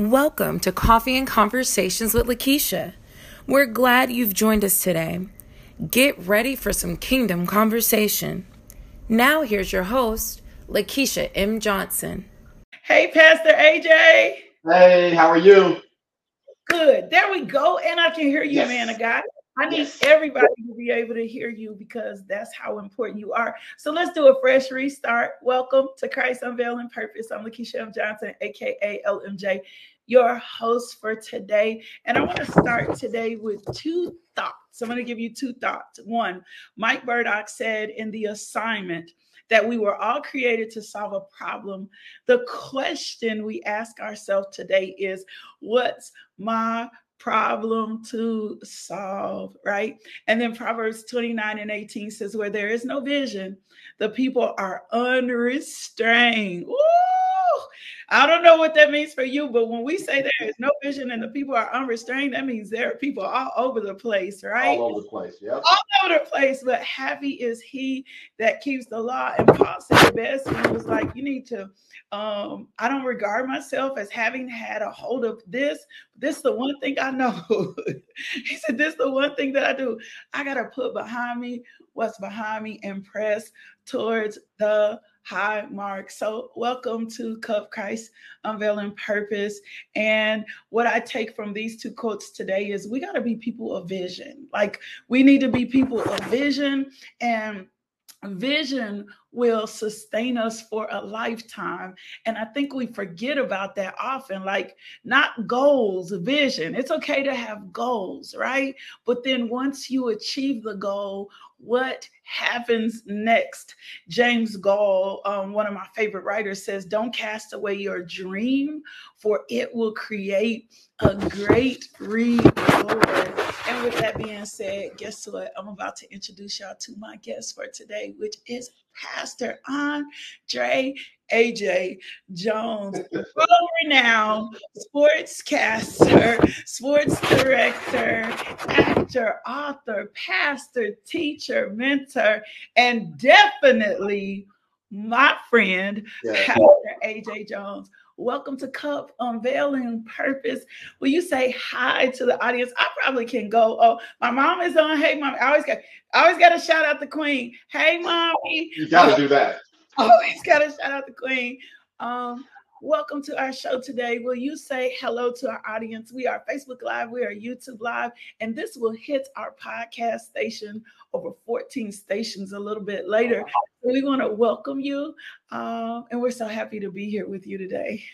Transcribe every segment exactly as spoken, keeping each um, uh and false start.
Welcome to Coffee and Conversations with Lakeisha. We're glad you've joined us today. Get ready for some kingdom conversation. Now here's your host, Lakeisha M. Johnson. Hey, Pastor A J. Hey, how are you? Good. There we go. And I can hear you, yes. Man of God. I need yes. everybody to be able to hear you because that's how important you are. So let's do a fresh restart. Welcome to Christ Unveiling Purpose. I'm Lakeisha M. Johnson, a k a. L M J, your host for today. And I want to start today with two thoughts. I'm going to give you two thoughts. One, Mike Burdock said in The Assignment that we were all created to solve a problem. The question we ask ourselves today is, what's my problem to solve, right? And then Proverbs twenty-nine and eighteen says, where there is no vision, the people are unrestrained. Woo! I don't know what that means for you, but when we say there is no vision and the people are unrestrained, that means there are people all over the place, right? All over the place, yeah. All over the place, but happy is he that keeps the law. And Paul said the best one was like, you need to, um, I don't regard myself as having had a hold of this. This is the one thing I know. He said, this is the one thing that I do. I got to put behind me what's behind me and press towards the Hi, Mark. So welcome to Cup Christ Unveiling Purpose. And what I take from these two quotes today is we got to be people of vision. Like we need to be people of vision, and vision will sustain us for a lifetime. And I think we forget about that often, like not goals, vision. It's okay to have goals, right? But then once you achieve the goal, what happens next? James Gall, um, one of my favorite writers, says, don't cast away your dream, for it will create a great reward. And with that being said, guess what? I'm about to introduce y'all to my guest for today, which is Pastor A J Jones, world renowned sportscaster, sports director, actor, author, pastor, teacher, mentor, and definitely my friend, yeah. Pastor A J Jones. Welcome to Cup Unveiling Purpose. Will you say hi to the audience? I probably can go. Oh, my mom is on. Hey, mom. I always got, I always got to shout out the queen. Hey, mommy. You got to oh, do that. Always got to shout out the queen. Um, welcome to our show today. Will you say hello to our audience? We are Facebook Live. We are YouTube Live. And this will hit our podcast station, over fourteen stations, a little bit later. We want to welcome you, um, and we're so happy to be here with you today.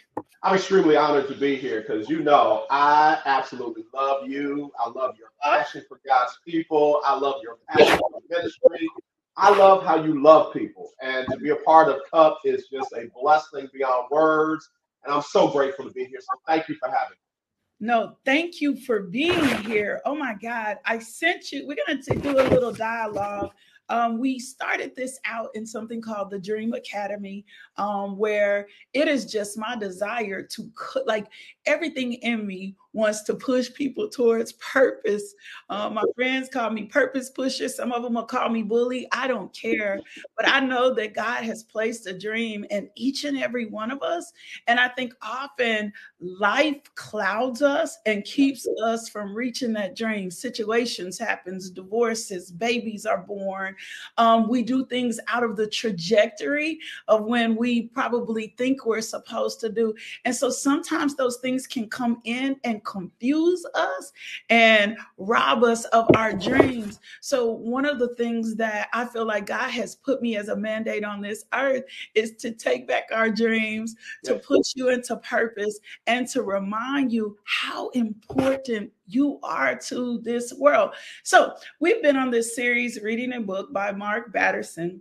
I'm extremely honored to be here because, you know, I absolutely love you. I love your passion for God's people. I love your passion for ministry. I love how you love people. And to be a part of Cup is just a blessing beyond words. And I'm so grateful to be here. So thank you for having me. No, thank you for being here. Oh, my God. I sent you. We're going to do a little dialogue. Um, we started this out in something called the Dream Academy, um, where it is just my desire to, like, everything in me wants to push people towards purpose. Uh, my friends call me purpose pusher. Some of them will call me bully. I don't care. But I know that God has placed a dream in each and every one of us. And I think often life clouds us and keeps us from reaching that dream. Situations happen, divorces, babies are born. Um, we do things out of the trajectory of when we probably think we're supposed to do. And so sometimes those things can come in and confuse us and rob us of our dreams. So one of the things that I feel like God has put me as a mandate on this earth is to take back our dreams, to push you into purpose, and to remind you how important you are to this world. So we've been on this series reading a book by Mark Batterson,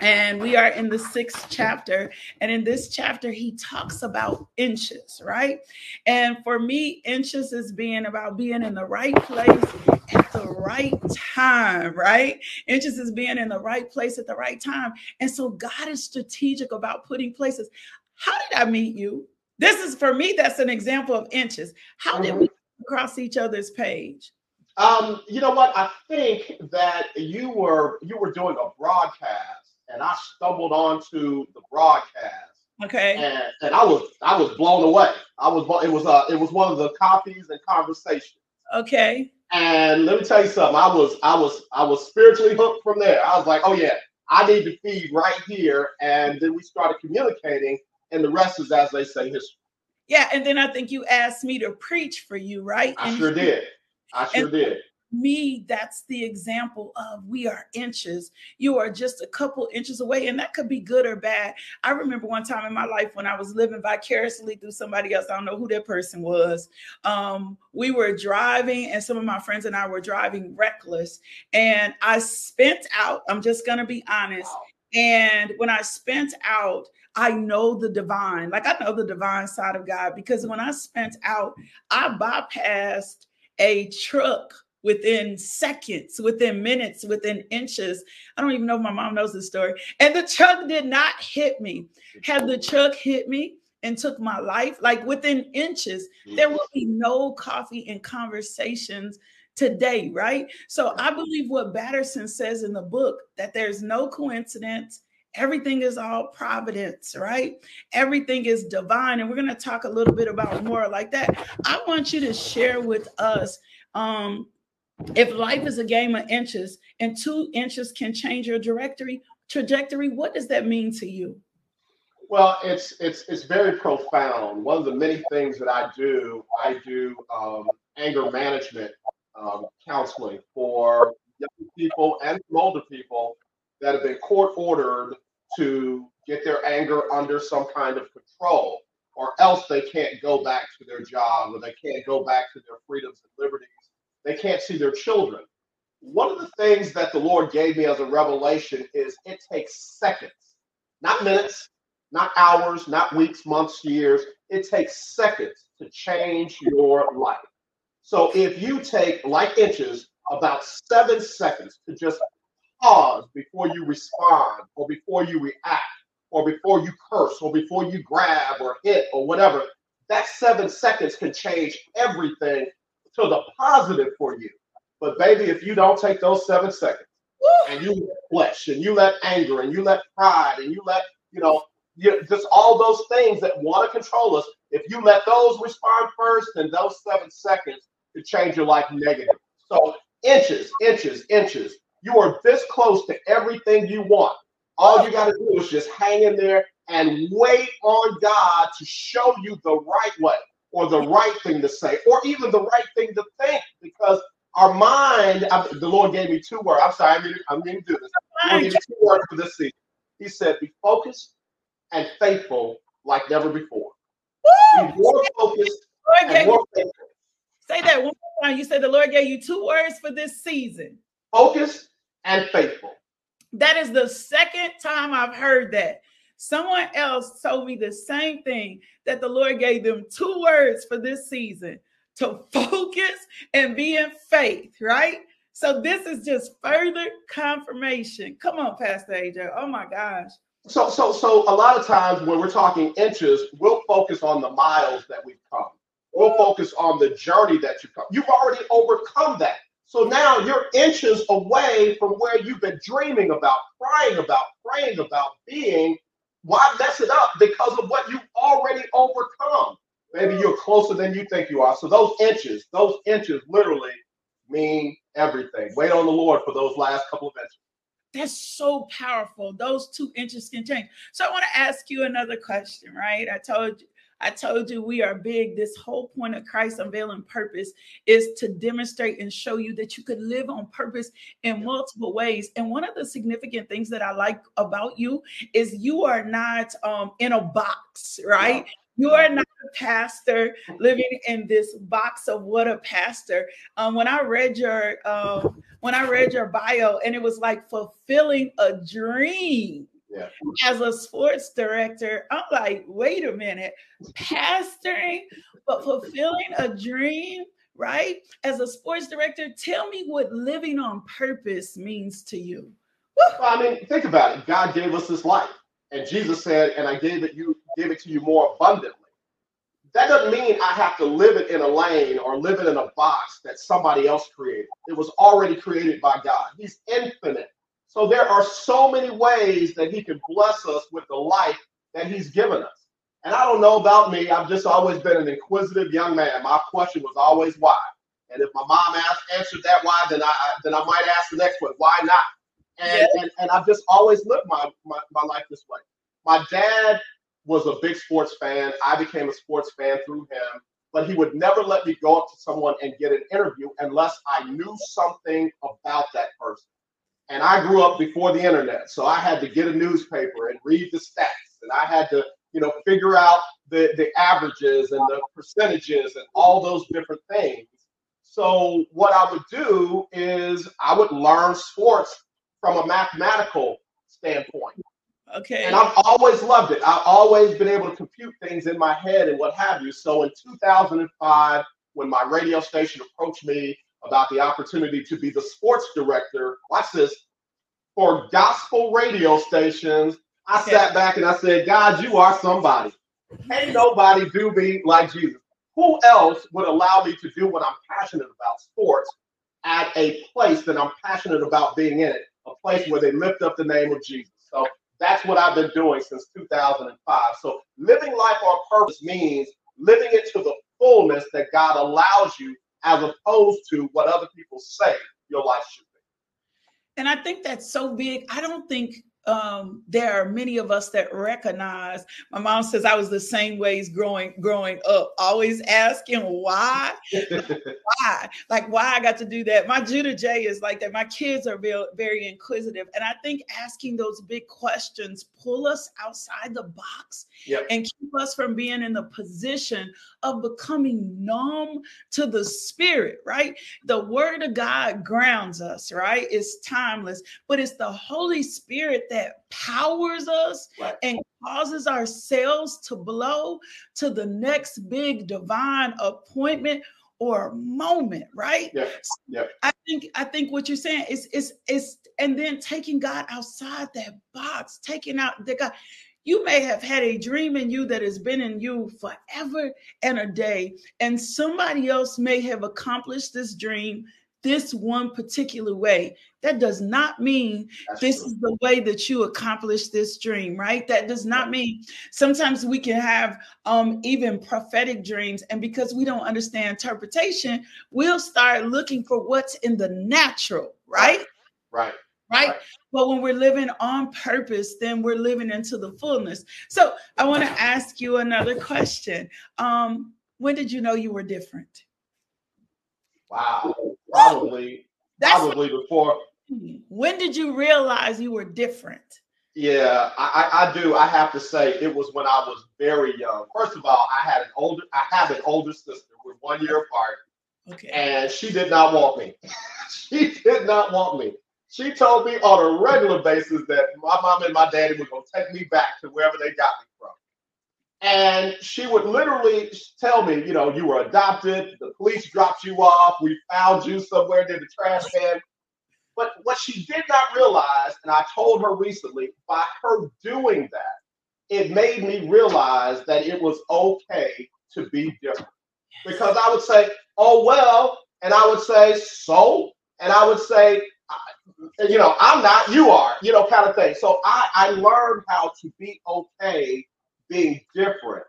and we are in the sixth chapter. And in this chapter, he talks about inches, right? And for me, inches is being about being in the right place at the right time, right? Inches is being in the right place at the right time. And so God is strategic about putting places. How did I meet you? This is, for me, that's an example of inches. How did we cross each other's page? Um, you know what? I think that you were you were doing a broadcast, and I stumbled onto the broadcast. Okay. And, and I was I was blown away. I was it was uh it was one of the Coffees and Conversations. Okay. And let me tell you something. I was I was I was spiritually hooked from there. I was like, oh yeah, I need to feed right here. And then we started communicating, and the rest is, as they say, history. Yeah, and then I think you asked me to preach for you, right? I and sure did. I sure did. Me, that's the example of we are inches. You are just a couple inches away, and that could be good or bad. I remember one time in my life when I was living vicariously through somebody else. I don't know who that person was. Um, we were driving, and some of my friends and I were driving reckless, and I spent out. I'm just going to be honest. Wow. And when I spent out, I know the divine. Like, I know the divine side of God, because when I spent out, I bypassed a truck within seconds, within minutes, within inches. I don't even know if my mom knows this story. And the truck did not hit me. Had the truck hit me and took my life, like within inches, there will be no Coffee and Conversations today, right? So I believe what Batterson says in the book, that there's no coincidence. Everything is all providence, right? Everything is divine. And we're going to talk a little bit about more like that. I want you to share with us, um, if life is a game of inches and two inches can change your directory, trajectory, what does that mean to you? Well, it's it's it's very profound. One of the many things that I do, I do um, anger management um, counseling for young people and older people that have been court ordered to get their anger under some kind of control, or else they can't go back to their job, or they can't go back to their freedoms and liberties. They can't see their children. One of the things that the Lord gave me as a revelation is it takes seconds, not minutes, not hours, not weeks, months, years. It takes seconds to change your life. So if you take, like inches, about seven seconds to just pause before you respond, or before you react, or before you curse, or before you grab or hit or whatever, that seven seconds can change everything to the positive for you. But baby, if you don't take those seven seconds, woo, and you let flesh, and you let anger, and you let pride, and you let, you know, you, just all those things that want to control us, if you let those respond first, then those seven seconds could change your life negatively. So inches, inches, inches. You are this close to everything you want. All you got to do is just hang in there and wait on God to show you the right way, or the right thing to say, or even the right thing to think, because our mind, I, the Lord gave me two words. I'm sorry, I mean, I mean to do this. He gave me two words for this season. He said, be focused and faithful like never before. Woo! Be more focused and more faithful. Say that one more time. You said the Lord gave you two words for this season. Focused and faithful. That is the second time I've heard that. Someone else told me the same thing, that the Lord gave them two words for this season, to focus and be in faith, right? So this is just further confirmation. Come on, Pastor A J. Oh my gosh. So, so, so a lot of times when we're talking inches, we'll focus on the miles that we've come. We'll focus on the journey that you've come. You've already overcome that. So now you're inches away from where you've been dreaming about, crying about, praying about being. Why mess it up? Because of what you've already overcome. Maybe you're closer than you think you are. So those inches, those inches literally mean everything. Wait on the Lord for those last couple of inches. That's so powerful. Those two inches can change. So I want to ask you another question, right? I told you, I told you we are big. This whole point of Christ Unveiling Purpose is to demonstrate and show you that you could live on purpose in multiple ways. And one of the significant things that I like about you is you are not um, in a box, right? Yeah. You are not a pastor living in this box of what a pastor. Um, when I read your um, when I read your bio, and it was like fulfilling a dream. Yeah. As a sports director, I'm like, wait a minute, pastoring, but fulfilling a dream, right? As a sports director, tell me what living on purpose means to you. Well, I mean, think about it. God gave us this life, and Jesus said, and I gave it you, gave it to you more abundantly. That doesn't mean I have to live it in a lane or live it in a box that somebody else created. It was already created by God. He's infinite. So there are so many ways that he can bless us with the life that he's given us. And I don't know about me. I've just always been an inquisitive young man. My question was always why. And if my mom asked, answered that why, then I then I might ask the next one, why not? And yeah. and, and I've just always lived my, my, my life this way. My dad was a big sports fan. I became a sports fan through him. But he would never let me go up to someone and get an interview unless I knew something about that person. And I grew up before the internet, so I had to get a newspaper and read the stats. And I had to, you know, figure out the, the averages and the percentages and all those different things. So what I would do is I would learn sports from a mathematical standpoint. Okay. And I've always loved it. I've always been able to compute things in my head and what have you. So in two thousand five, when my radio station approached me about the opportunity to be the sports director, watch this, for gospel radio stations, I okay. sat back and I said, God, you are somebody. Ain't nobody do me like Jesus. Who else would allow me to do what I'm passionate about, sports, at a place that I'm passionate about being in it, a place where they lift up the name of Jesus? So that's what I've been doing since two thousand five. So living life on purpose means living it to the fullness that God allows you, as opposed to what other people say your life should be. And I think that's so big. I don't think um, there are many of us that recognize. My mom says I was the same ways growing growing up, always asking why, why, like why I got to do that. My Judah J is like that. My kids are very, very inquisitive. And I think asking those big questions pull us outside the box yep. and keep us from being in the position of becoming numb to the spirit, right? The word of God grounds us, right? It's timeless, but it's the Holy Spirit that powers us right. and causes ourselves to blow to the next big divine appointment or moment, right? Yeah. Yeah. I think I think what you're saying is is is and then taking God outside that box, taking out the God. You may have had a dream in you that has been in you forever and a day, and somebody else may have accomplished this dream this one particular way. That does not mean That's this true. Is the way that you accomplish this dream, right? That does not mean. Sometimes we can have um, even prophetic dreams, and because we don't understand interpretation, we'll start looking for what's in the natural, right? Right. Right? Right. But when we're living on purpose, then we're living into the fullness. So I want to ask you another question. Um, when did you know you were different? Wow. Probably, That's probably before. When did you realize you were different? Yeah, I, I do. I have to say it was when I was very young. First of all, I had an older, I have an older sister. We're one year apart. Okay. And she did not want me. She did not want me. She told me on a regular basis that my mom and my daddy were going to take me back to wherever they got me from. And she would literally tell me, you know, you were adopted, the police dropped you off, we found you somewhere near the trash can. But what she did not realize, and I told her recently, by her doing that, it made me realize that it was okay to be different. Because I would say, oh, well, and I would say, so, and I would say, you know, I'm not, you are, you know, kind of thing. So I, I learned how to be okay being different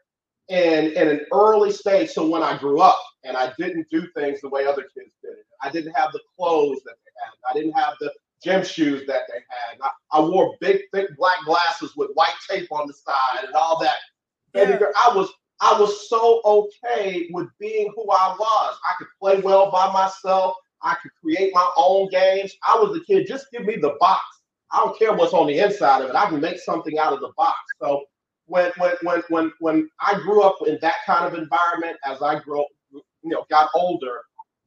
and in an early stage. So when I grew up and I didn't do things the way other kids did, I didn't have the clothes that they had. I didn't have the gym shoes that they had. I, I wore big, thick black glasses with white tape on the side and all that. Yeah. I was I was so okay with being who I was. I could play well by myself. I could create my own games. I was a kid. Just give me the box. I don't care what's on the inside of it. I can make something out of the box. So when when when when when I grew up in that kind of environment, as I grew, you know, got older,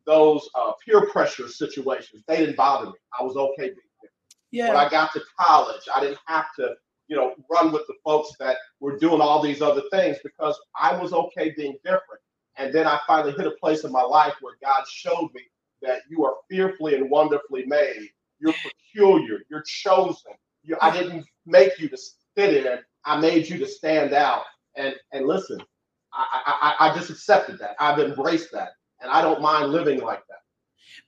those uh, peer pressure situations, they didn't bother me. I was okay being there. Yeah. When I got to college, I didn't have to, you know, run with the folks that were doing all these other things because I was okay being different. And then I finally hit a place in my life where God showed me that you are fearfully and wonderfully made. You're peculiar. You're chosen. You, I didn't make you to fit in. I made you to stand out. And and listen, I, I I just accepted that. I've embraced that, and I don't mind living like that.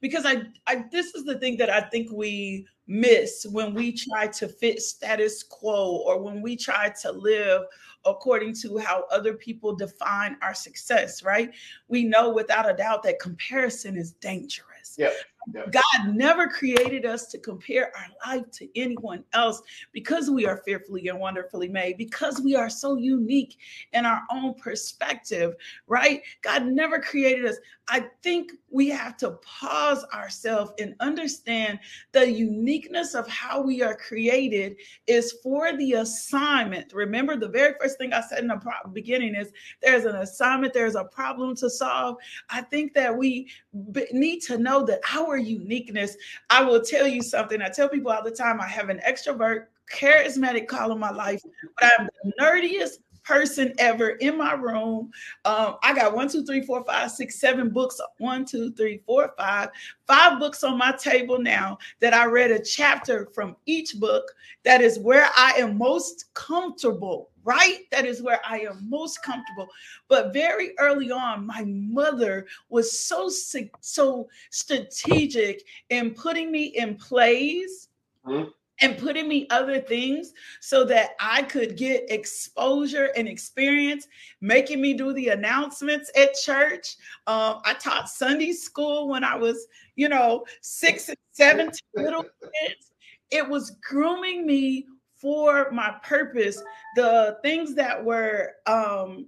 Because I, I, this is the thing that I think we miss when we try to fit status quo, or when we try to live according to how other people define our success, right? We know without a doubt that comparison is dangerous. Yep. Yep. God never created us to compare our life to anyone else, because we are fearfully and wonderfully made, because we are so unique in our own perspective, right? God never created us. I think we have to pause ourselves and understand the uniqueness of how we are created is for the assignment. Remember, the very first thing I said in the beginning is there's an assignment, there's a problem to solve. I think that we need to know that our uniqueness. I will tell you something. I tell people all the time, I have an extrovert, charismatic call in my life, but I'm the nerdiest person ever in my room. Um, I got one, two, three, four, five, six, seven books. One, two, three, four, five, five books on my table now that I read a chapter from each book. That is where I am most comfortable, right? That is where I am most comfortable. But very early on, my mother was so, so strategic in putting me in plays. Mm-hmm. And putting me other things so that I could get exposure and experience, making me do the announcements at church. Um, I taught Sunday school when I was, you know, six and seven to little kids. It was grooming me for my purpose. The things that were um,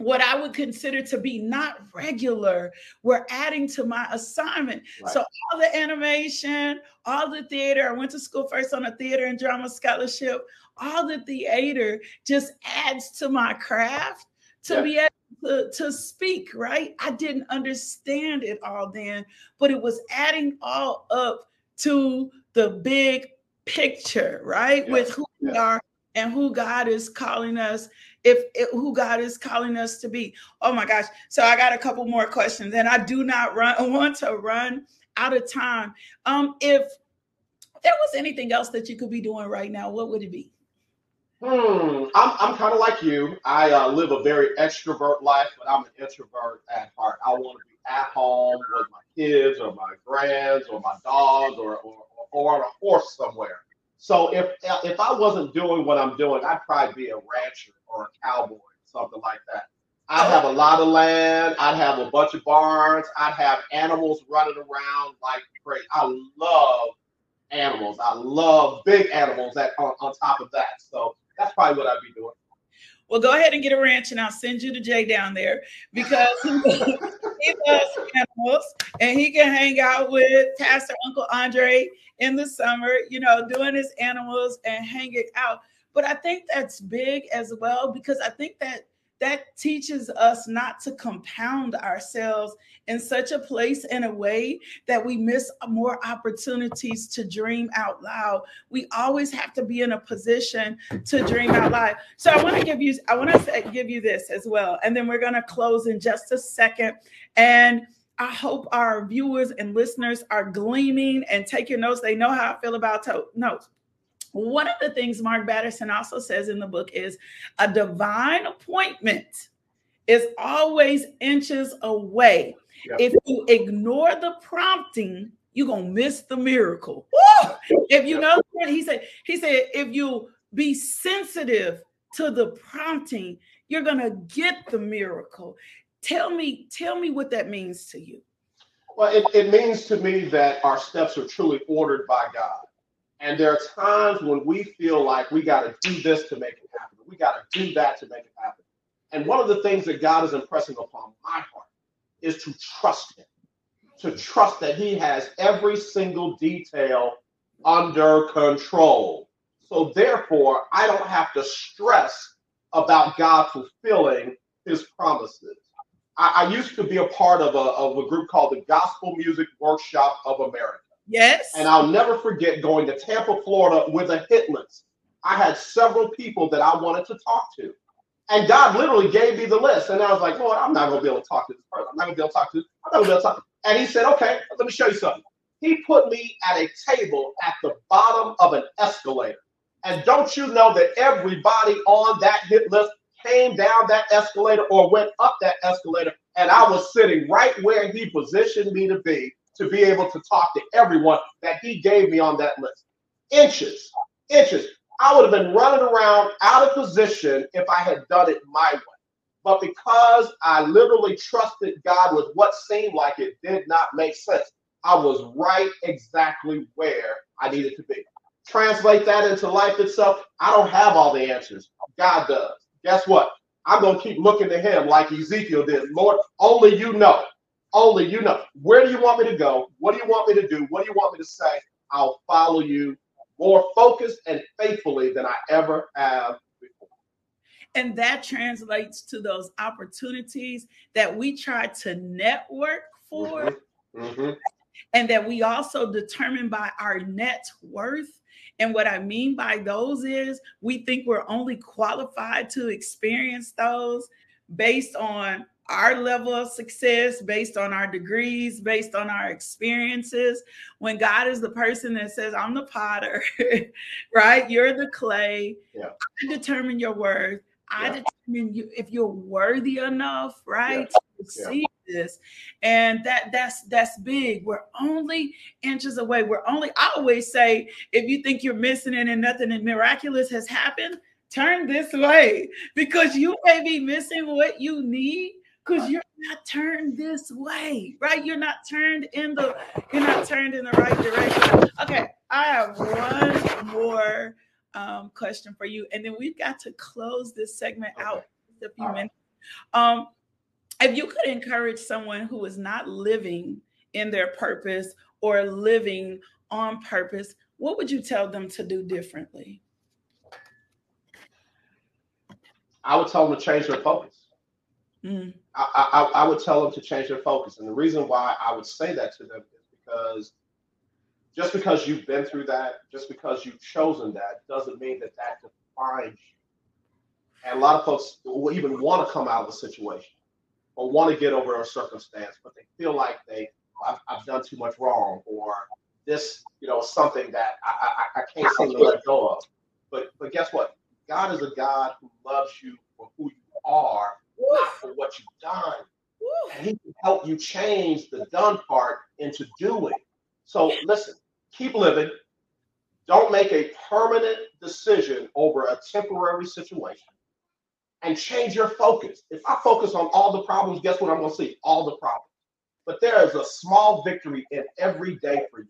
what I would consider to be not regular were adding to my assignment. Right. So all the animation, all the theater, I went to school first on a theater and drama scholarship, all the theater just adds to my craft to yeah. be able to, to speak, right? I didn't understand it all then, but it was adding all up to the big picture, right? Yeah. With who yeah. we are and who God is calling us, if it, who God is calling us to be. Oh my gosh. So I got a couple more questions, and I do not run, want to run out of time. Um, if there was anything else that you could be doing right now, what would it be? Hmm. I'm, I'm kind of like you. I uh, live a very extrovert life, but I'm an introvert at heart. I want to be at home with my kids or my grands or my dogs or, or, or on a horse somewhere. So if if I wasn't doing what I'm doing, I'd probably be a rancher or a cowboy, something like that. I'd have a lot of land. I'd have a bunch of barns. I'd have animals running around like crazy. I love animals. I love big animals that on, on top of that. So that's probably what I'd be doing. Well, go ahead and get a ranch, and I'll send you to Jay down there, because he loves animals, and he can hang out with Pastor Uncle Andre in the summer, you know, doing his animals and hanging out. But I think that's big as well, because I think that that teaches us not to compound ourselves in such a place in a way that we miss more opportunities to dream out loud. We always have to be in a position to dream out loud. So I want to give you, I want to give you this as well. And then we're going to close in just a second. And I hope our viewers and listeners are gleaming and taking notes. They know how I feel about notes. One of the things Mark Batterson also says in the book is a divine appointment is always inches away. Yep. If you ignore the prompting, you're going to miss the miracle. Woo! If you know, he said, he said, if you be sensitive to the prompting, you're going to get the miracle. Tell me, tell me what that means to you. Well, it, it means to me that our steps are truly ordered by God. And there are times when we feel like we got to do this to make it happen. We got to do that to make it happen. And one of the things that God is impressing upon my heart is to trust him, to trust that he has every single detail under control. So therefore, I don't have to stress about God fulfilling his promises. I, I used to be a part of a, of a group called the Gospel Music Workshop of America. Yes. And I'll never forget going to Tampa, Florida with a hit list. I had several people that I wanted to talk to. And God literally gave me the list. And I was like, Lord, I'm not going to be able to talk to this person. I'm not going to be able to talk to this. I'm not going to be able to talk to this. And he said, okay, let me show you something. He put me at a table at the bottom of an escalator. And don't you know that everybody on that hit list came down that escalator or went up that escalator, and I was sitting right where he positioned me to be to be able to talk to everyone that he gave me on that list. Inches, inches. I would have been running around out of position if I had done it my way. But because I literally trusted God with what seemed like it did not make sense, I was right exactly where I needed to be. Translate that into life itself. I don't have all the answers. God does. Guess what? I'm going to keep looking to him like Ezekiel did. Lord, only you know. Only you know. Where do you want me to go? What do you want me to do? What do you want me to say? I'll follow you more focused and faithfully than I ever have before. And that translates to those opportunities that we try to network for. Mm-hmm. Mm-hmm. And that we also determine by our net worth. And what I mean by those is we think we're only qualified to experience those based on our level of success, based on our degrees, based on our experiences. When God is the person that says, I'm the potter, right? You're the clay. Yeah. I determine your worth. Yeah. I determine you if you're worthy enough, right? Yeah. Yeah. This and that that's that's big. We're only inches away. We're only I always say, if you think you're missing it and nothing miraculous has happened, turn this way, because you may be missing what you need because you're not turned this way, right? You're not turned in the you're not turned in the right direction. Okay, I have one more um question for you, and then we've got to close this segment okay. out in a few All minutes. Right. Um If you could encourage someone who is not living in their purpose or living on purpose, what would you tell them to do differently? I would tell them to change their focus. Mm. I, I, I would tell them to change their focus. And the reason why I would say that to them is because just because you've been through that, just because you've chosen that, doesn't mean that that defines you. And a lot of folks will even want to come out of a situation, or want to get over a circumstance, but they feel like they, I've, I've done too much wrong, or this, you know, something that I, I, I can't seem to let go of. But but guess what? God is a God who loves you for who you are, not for what you've done. And he can help you change the done part into doing. So listen, keep living. Don't make a permanent decision over a temporary situation. And change your focus. If I focus on all the problems, guess what I'm going to see? All the problems. But there is a small victory in every day for you.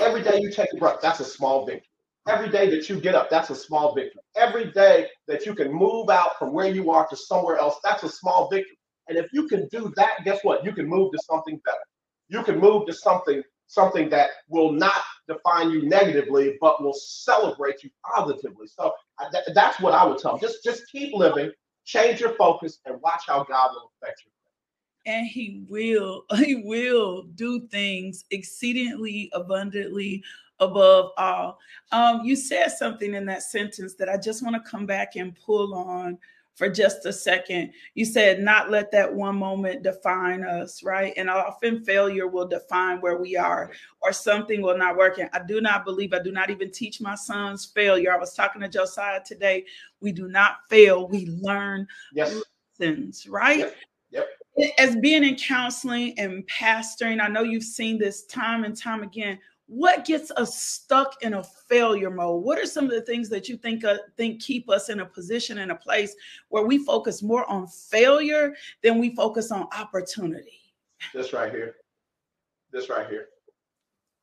Every day you take a breath, that's a small victory. Every day that you get up, that's a small victory. Every day that you can move out from where you are to somewhere else, that's a small victory. And if you can do that, guess what? You can move to something better. You can move to something, something that will not define you negatively, but will celebrate you positively. So th- that's what I would tell them. Just, just keep living. Change your focus and watch how God will affect you. And he will, he will do things exceedingly abundantly above all. Um, you said something in that sentence that I just want to come back and pull on for just a second. You said, not let that one moment define us, right? And often failure will define where we are, or something will not work. And I do not believe, I do not even teach my sons failure. I was talking to Josiah today. We do not fail. We learn yes. lessons, right? Yep. Yep. As being in counseling and pastoring, I know you've seen this time and time again. What gets us stuck in a failure mode? What are some of the things that you think uh, think keep us in a position, in a place where we focus more on failure than we focus on opportunity? This right here. This right here.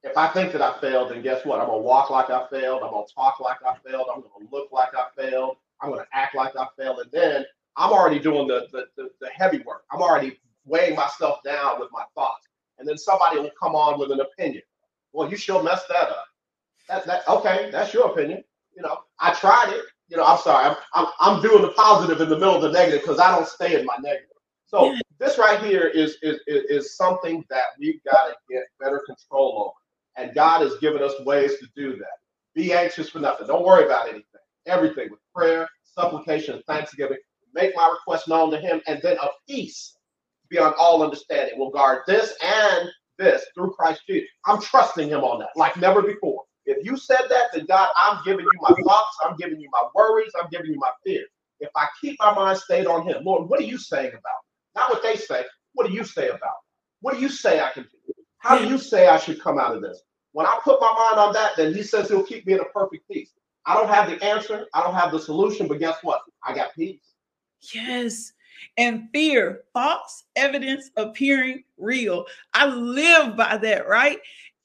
If I think that I failed, then guess what? I'm going to walk like I failed. I'm going to talk like I failed. I'm going to look like I failed. I'm going to act like I failed. And then I'm already doing the, the, the, the heavy work. I'm already weighing myself down with my thoughts. And then somebody will come on with an opinion. Well, you sure messed that up. That, that, okay, that's your opinion. You know, I tried it. You know, I'm sorry. I'm I'm, I'm doing the positive in the middle of the negative because I don't stay in my negative. So yeah. This right here is, is, is, is something that we've got to get better control over. And God has given us ways to do that. Be anxious for nothing. Don't worry about anything. Everything with prayer, supplication, and thanksgiving. Make my request known to him. And then a peace beyond all understanding will guard this and this through Christ Jesus. I'm trusting him on that like never before. If you said that, then God, I'm giving you my thoughts, I'm giving you my worries, I'm giving you my fears. If I keep my mind stayed on him, Lord, what are you saying about me? Not what they say. What do you say about me? What do you say I can do? How do you say I should come out of this? When I put my mind on that, then he says he'll keep me in a perfect peace. I don't have the answer. I don't have the solution, but guess what? I got peace. Yes. And fear, false evidence appearing real. I live by that, right?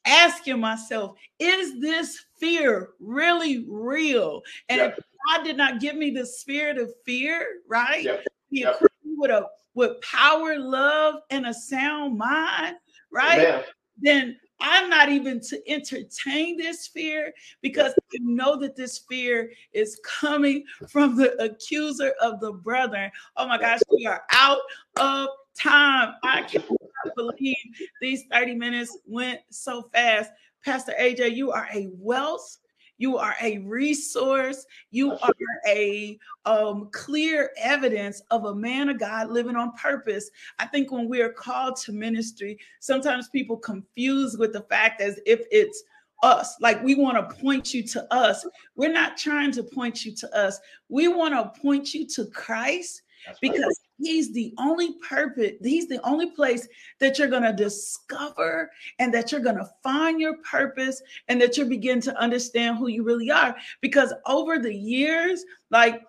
Asking myself, is this fear really real? And yep. if God did not give me the spirit of fear, right? Yep. He yep. equipped me with a with power, love, and a sound mind, right? Amen. Then I'm not even to entertain this fear, because I know that this fear is coming from the accuser of the brethren. Oh my gosh, we are out of time. I cannot believe these thirty minutes went so fast. Pastor A J, you are a wealth. You are a resource. You are a um, clear evidence of a man of God living on purpose. I think when we are called to ministry, sometimes people confuse with the fact as if it's us. Like, we want to point you to us. We're not trying to point you to us. We want to point you to Christ. That's because right. he's the only purpose, he's the only place that you're going to discover and that you're going to find your purpose and that you begin to understand who you really are. Because over the years, like,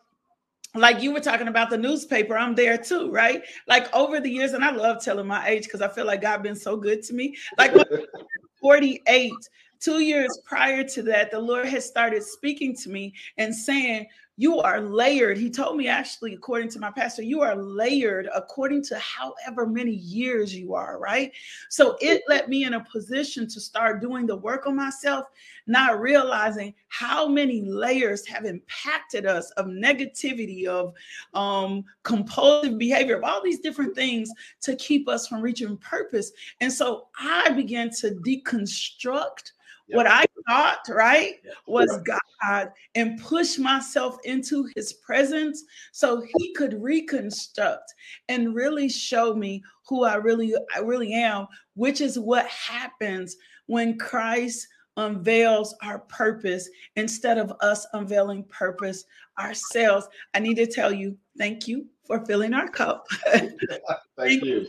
like you were talking about the newspaper, I'm there too, right? Like over the years, and I love telling my age because I feel like God's been so good to me. Like forty-eight, two years prior to that, the Lord had started speaking to me and saying, you are layered. He told me, actually, according to my pastor, you are layered according to however many years you are, right? So it let me in a position to start doing the work on myself, not realizing how many layers have impacted us of negativity, of um, compulsive behavior, of all these different things to keep us from reaching purpose. And so I began to deconstruct what I thought, right, was God, and push myself into his presence so he could reconstruct and really show me who I really, I really am, which is what happens when Christ unveils our purpose instead of us unveiling purpose ourselves. I need to tell you, thank you for filling our cup. thank, thank you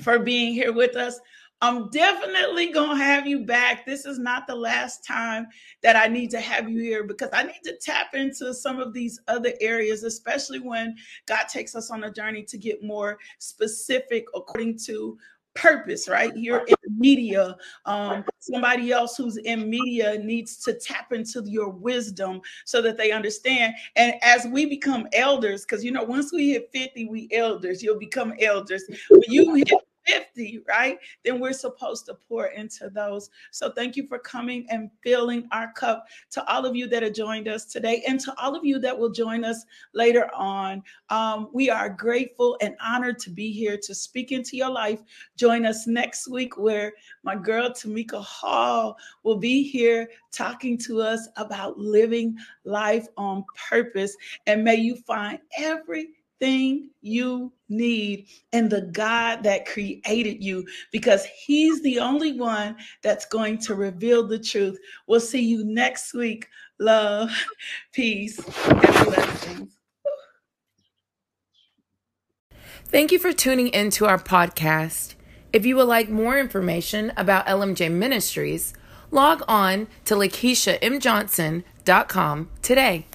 for being here with us. I'm definitely going to have you back. This is not the last time that I need to have you here, because I need to tap into some of these other areas, especially when God takes us on a journey to get more specific according to purpose, right? You're in media. Um, somebody else who's in media needs to tap into your wisdom so that they understand. And as we become elders, because, you know, once we hit fifty, we elders, you'll become elders. When you hit fifty, right? Then we're supposed to pour into those. So thank you for coming and filling our cup. To all of you that have joined us today, and to all of you that will join us later on, um, we are grateful and honored to be here to speak into your life. Join us next week, where my girl Tamika Hall will be here talking to us about living life on purpose. And may you find every thing you need and the God that created you, because he's the only one that's going to reveal the truth. We'll see you next week. Love, peace, and blessings. Thank you for tuning into our podcast. If you would like more information about L M J Ministries, log on to Lakeisha M Johnson dot com today.